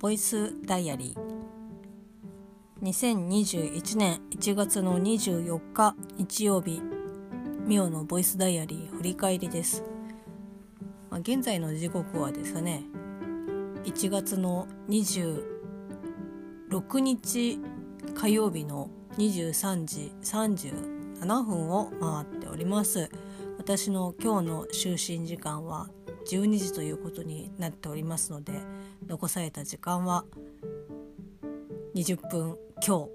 ボイスダイアリー。2021年1月の24日日曜日、ミオのボイスダイアリー振り返りです。現在の時刻はですね、1月の26日火曜日の23時37分を回っております。私の今日の就寝時間は12時ということになっておりますので、残された時間は20分強。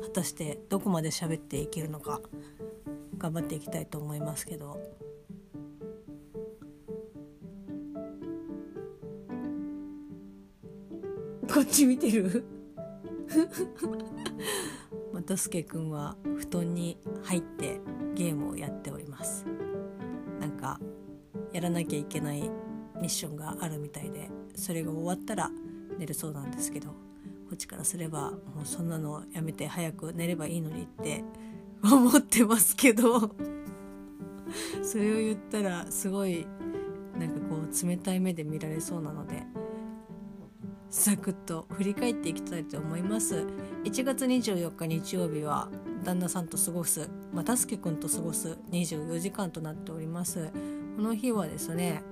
果たしてどこまで喋っていけるのか頑張っていきたいと思いますけど、こっち見てるまたすけくんは布団に入ってゲームをやっております。なんかやらなきゃいけないミッションがあるみたいで、それが終わったら寝るそうなんですけど、こっちからすればもうそんなのやめて早く寝ればいいのにって思ってますけどそれを言ったらすごいなんかこう冷たい目で見られそうなので、サクッと振り返っていきたいと思います。1月24日日曜日は旦那さんと過ごす、たすけくんと過ごす24時間となっております。この日はですね、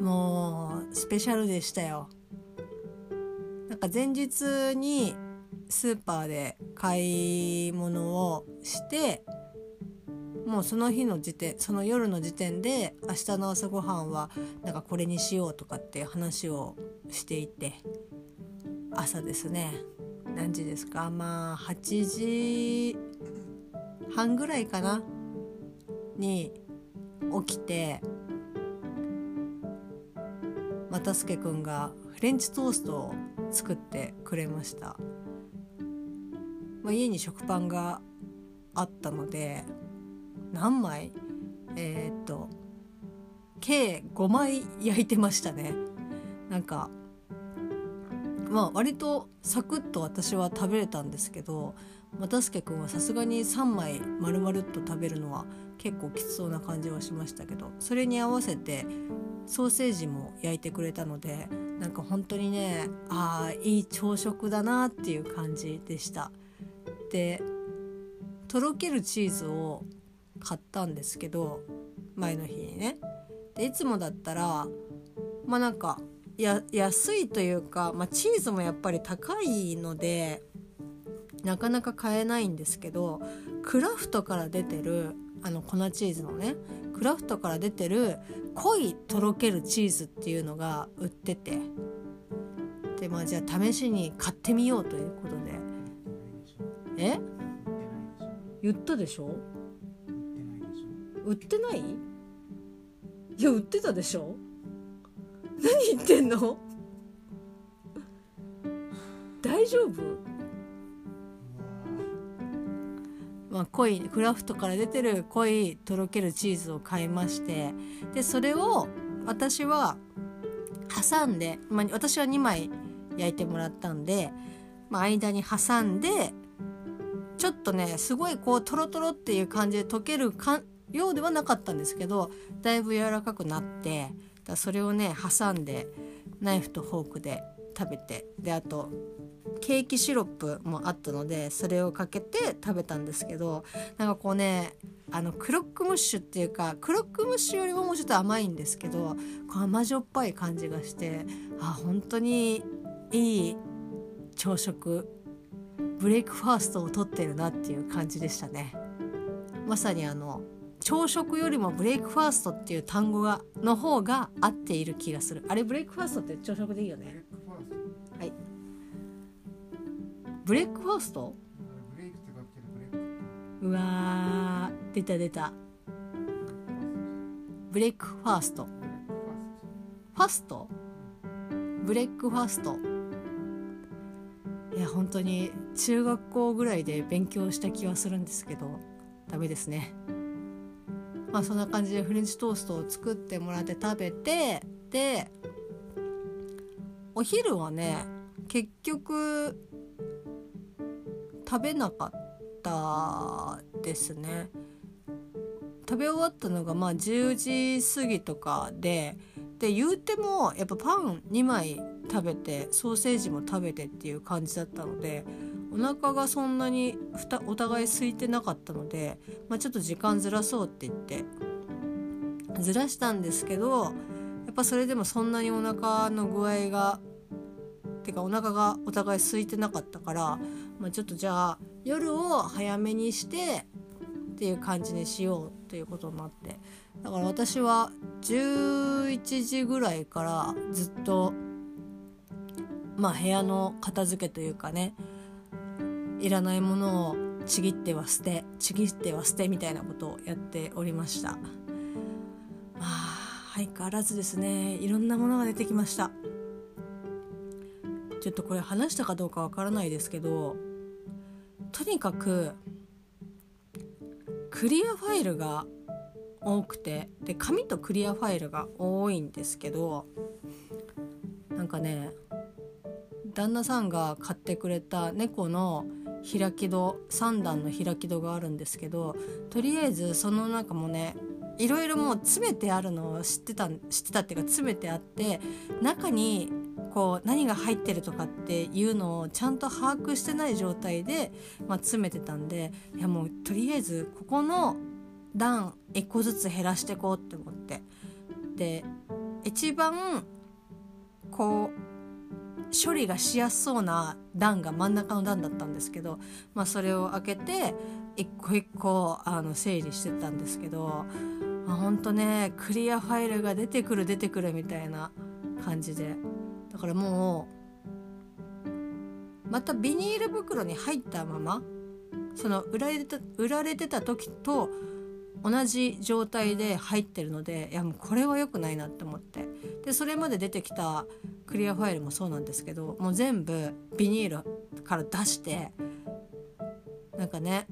もうスペシャルでしたよ。なんか前日にスーパーで買い物をして、もうその日の時点、その夜の時点で明日の朝ごはんはなんかこれにしようとかって話をしていて、朝ですね、何時ですか、8時半ぐらいかなに起きて、たすけくんがフレンチトーストを作ってくれました。家に食パンがあったので何枚？計5枚焼いてましたね。なんか割とサクッと私は食べれたんですけど、たすけくんはさすがに3枚丸々っと食べるのは結構きつそうな感じはしましたけど、それに合わせてソーセージも焼いてくれたので、なんか本当にね、いい朝食だなっていう感じでした。で、とろけるチーズを買ったんですけど、前の日にね。でいつもだったらなんか安いというか、チーズもやっぱり高いのでなかなか買えないんですけど、クラフトから出てる粉チーズのね、クラフトから出てる濃いとろけるチーズっていうのが売ってて、でじゃあ試しに買ってみようということで、言ったでしょ、売ってない？いや売ってたでしょ。何言ってんの？大丈夫？濃いクラフトから出てる濃いとろけるチーズを買いまして、でそれを私は挟んで、私は2枚焼いてもらったんで、間に挟んでちょっとね、すごいこうトロトロっていう感じで溶けるようではなかったんですけど、だいぶ柔らかくなって、だそれをね挟んでナイフとフォークで食べて、であとケーキシロップもあったのでそれをかけて食べたんですけど、なんかこうね、クロックムッシュっていうか、クロックムッシュよりももうちょっと甘いんですけど、甘じょっぱい感じがして、本当にいい朝食、ブレイクファーストをとってるなっていう感じでしたね。まさに朝食よりもブレイクファーストっていう単語がの方が合っている気がする。あれブレイクファーストって朝食でいいよね。はい。ブレイクファースト？うわー、出た。ブレイクファースト。ファスト？ブレイクファースト。いや本当に中学校ぐらいで勉強した気はするんですけど、ダメですね。そんな感じでフレンチトーストを作ってもらって食べて、でお昼はね結局食べなかったですね。食べ終わったのが10時過ぎとかで、言うてもやっぱパン2枚食べてソーセージも食べてっていう感じだったので、お腹がそんなにお互い空いてなかったので、ちょっと時間ずらそうって言ってずらしたんですけど、やっぱそれでもそんなにお腹の具合がてかお腹がお互い空いてなかったから、ちょっとじゃあ夜を早めにしてっていう感じにしようということになって、だから私は11時ぐらいからずっと部屋の片付けというかね、いらないものをちぎっては捨てちぎっては捨てみたいなことをやっておりました。相変わらずですね、いろんなものが出てきました。ちょっとこれ話したかどうかわからないですけど、とにかくクリアファイルが多くて、で紙とクリアファイルが多いんですけど、なんかね、旦那さんが買ってくれた猫の開き戸、3段の開き戸があるんですけど、とりあえずその中もね、いろいろもう詰めてあるのを知ってたっていうか、詰めてあって、中にこう何が入ってるとかっていうのをちゃんと把握してない状態で、詰めてたんで、いやもうとりあえずここの段1個ずつ減らしていこうって思って、で一番こう処理がしやすそうな段が真ん中の段だったんですけど、それを開けて一個一個整理してたんですけど、ほんとね、クリアファイルが出てくるみたいな感じで、だからもうまたビニール袋に入ったまま、その売られてた時と同じ状態で入ってるので、いやもうこれは良くないなって思って、でそれまで出てきたクリアファイルもそうなんですけど、もう全部ビニールから出して、なんかね、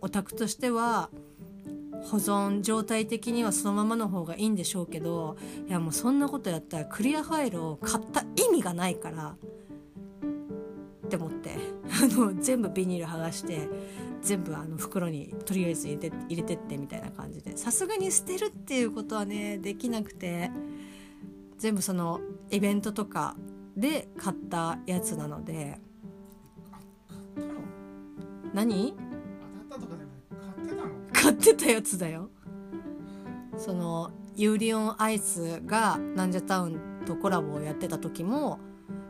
お宅としては保存状態的にはそのままの方がいいんでしょうけど、いやもうそんなことやったらクリアファイルを買った意味がないからって思って、全部ビニール剥がして全部袋にとりあえず入れてってみたいな感じで、さすがに捨てるっていうことはねできなくて、全部そのイベントとかで買ったやつなので、何？買ってたやつだよ。そのユーリオンアイスがなんじゃタウンとコラボをやってた時も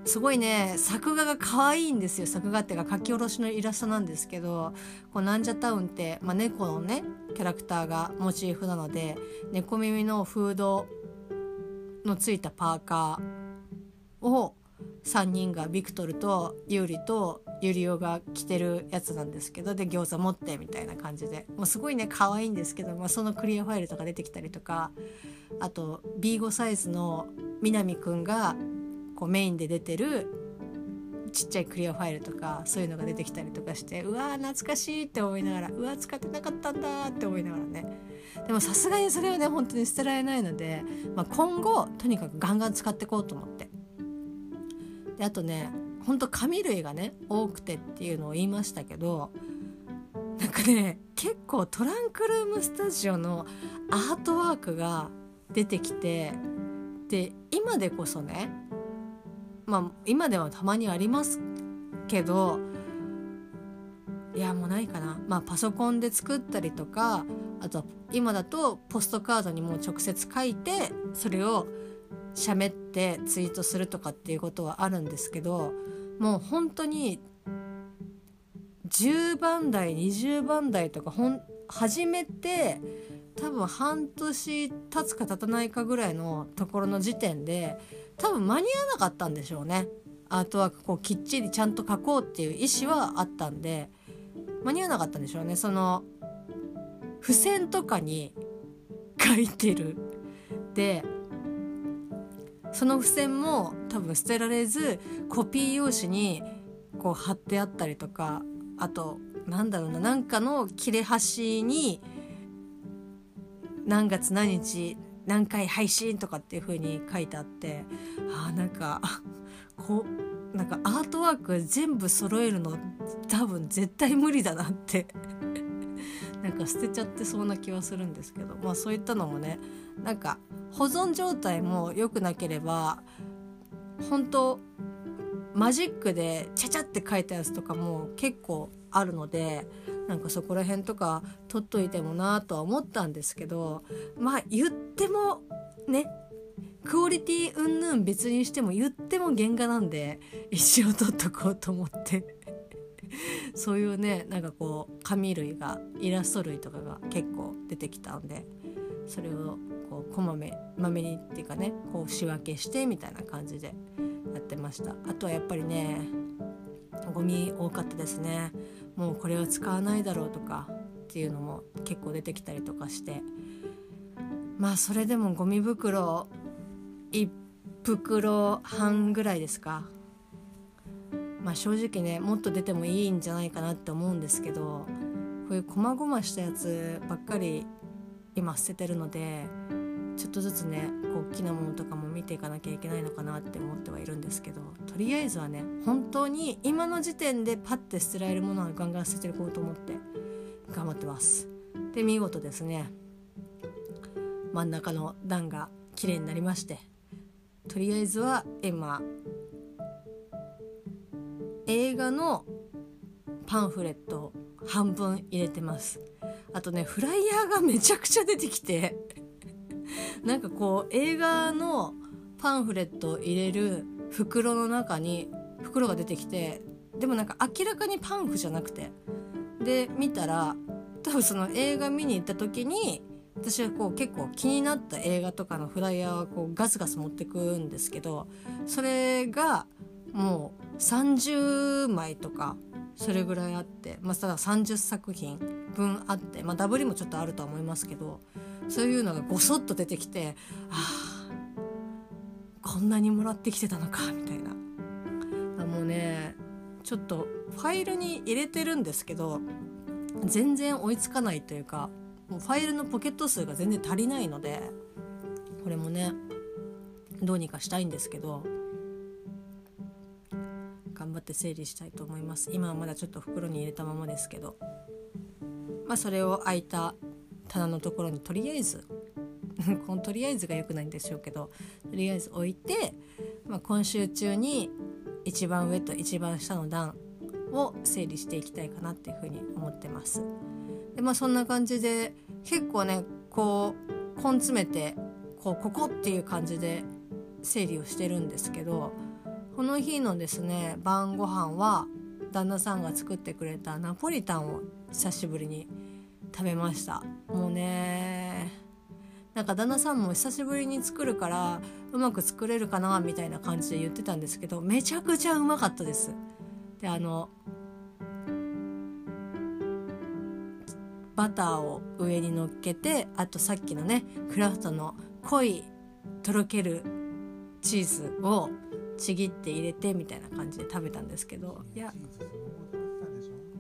すごいね、作画が可愛いんですよ。作画っていうか書き下ろしのイラストなんですけど、こうなんじゃタウンって、猫のねキャラクターがモチーフなので、猫耳のフードのついたパーカーを3人がビクトルとユーリとユリオが着てるやつなんですけど、で餃子持ってみたいな感じで、もうすごいね可愛いんですけど、そのクリアファイルとか出てきたりとか、あと B5 サイズの南くんがこうメインで出てるちっちゃいクリアファイルとか、そういうのが出てきたりとかして、うわ懐かしいって思いながら、うわ使ってなかったんだって思いながらね、でもさすがにそれはね本当に捨てられないので、今後とにかくガンガン使っていこうと思って、であとね本当紙類がね多くてっていうのを言いましたけど、なんかね結構トランクルームスタジオのアートワークが出てきて、で今でこそね、今ではたまにありますけど、いやもうないかな、パソコンで作ったりとか、あと今だとポストカードにもう直接書いてそれを喋ってツイートするとかっていうことはあるんですけど、もう本当に10番台20番台とか始めて多分半年経つか経たないかぐらいのところの時点で多分間に合わなかったんでしょうね。アートワークこうきっちりちゃんと書こうっていう意思はあったんで間に合わなかったんでしょうね。その付箋とかに書いてるで、その付箋も多分捨てられずコピー用紙にこう貼ってあったりとか、あとなんかの切れ端に何月何日何回配信とかっていう風に書いてあって、なんかアートワーク全部揃えるの多分絶対無理だなってなんか捨てちゃってそうな気はするんですけど、そういったのもね、なんか保存状態も良くなければ本当マジックでちゃちゃって書いたやつとかも結構あるので、なんかそこら辺とか取っといてもなとは思ったんですけど、まあ言ってもね、クオリティうんぬん別にしても言っても原画なんで一応取っとこうと思ってそういうね、なんかこう紙類がイラスト類とかが結構出てきたんで、それをこうこまめにっていうかね、こう仕分けしてみたいな感じでやってました。あとはやっぱりね、ゴミ多かったですね。もうこれは使わないだろうとかっていうのも結構出てきたりとかして、まあそれでもゴミ袋1袋半ぐらいですか。まあ正直ね、もっと出てもいいんじゃないかなって思うんですけど、こういう細々したやつばっかり今捨ててるので、ちょっとずつね、こう大きなものとかも見ていかなきゃいけないのかなって思ってはいるんですけど、とりあえずはね、本当に今の時点でパッて捨てられるものはガンガン捨てていこうと思って頑張ってます。で、見事ですね、真ん中の段が綺麗になりまして、とりあえずは今映画のパンフレットを半分入れてます。あとね、フライヤーがめちゃくちゃ出てきてなんかこう映画のパンフレットを入れる袋の中に袋が出てきて、でもなんか明らかにパンフじゃなくて、で見たら多分その映画見に行った時に、私はこう結構気になった映画とかのフライヤーはこうガスガス持ってくんですけど、それがもう30枚とかそれぐらいあって、まあ、ただ30作品分あって、まあ、ダブりもちょっとあるとは思いますけど、そういうのがごそっと出てきて、ああこんなにもらってきてたのかみたいな。もうね、ちょっとファイルに入れてるんですけど全然追いつかないというか、もうファイルのポケット数が全然足りないので、これもねどうにかしたいんですけど、頑張って整理したいと思います。今はまだちょっと袋に入れたままですけど、まあそれを空いた棚のところにとりあえずこのとりあえずが良くないんでしょうけど、とりあえず置いて、まあ、今週中に一番上と一番下の段を整理していきたいかなっていうふうに思ってます。で、まあ、そんな感じで結構ね、こう根詰めてここっていう感じで整理をしてるんですけど、この日のですね晩ご飯は旦那さんが作ってくれたナポリタンを久しぶりに食べました。もうね、なんか旦那さんも久しぶりに作るからうまく作れるかなみたいな感じで言ってたんですけど、めちゃくちゃうまかったです。で、バターを上に乗っけて、あとさっきのねクラフトの濃いとろけるチーズをちぎって入れてみたいな感じで食べたんですけど、いや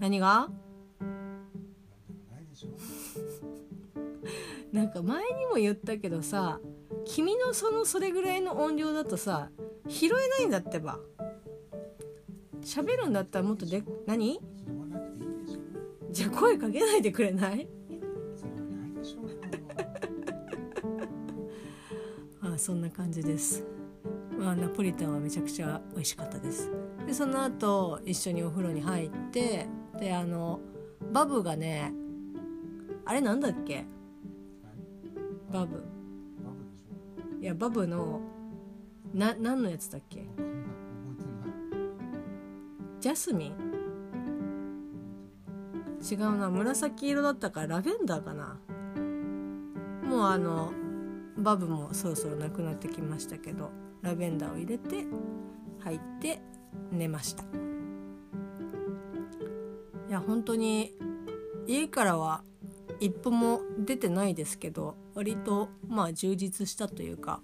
何がなんか前にも言ったけどさ、君のそれぐらいの音量だとさ拾えないんだってば。喋るんだったらもっとで何？じゃあ声かけないでくれない？あ、そんな感じです。まあ、ナポリタンはめちゃくちゃ美味しかったです。で、その後一緒にお風呂に入って、でバブがね、あれなんだっけ？バブいや、バブの何のやつだっけ？ジャスミン？違うな、紫色だったからラベンダーかな。もうバブもそろそろなくなってきましたけど、ラベンダーを入れて入って寝ました。いや本当に家からは一歩も出てないですけど、割とまあ充実したというか、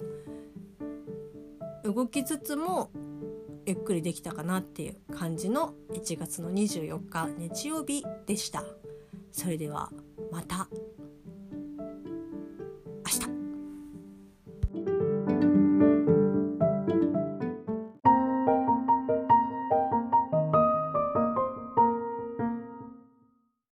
動きつつもゆっくりできたかなっていう感じの1月の24日日曜日でした。それではまた。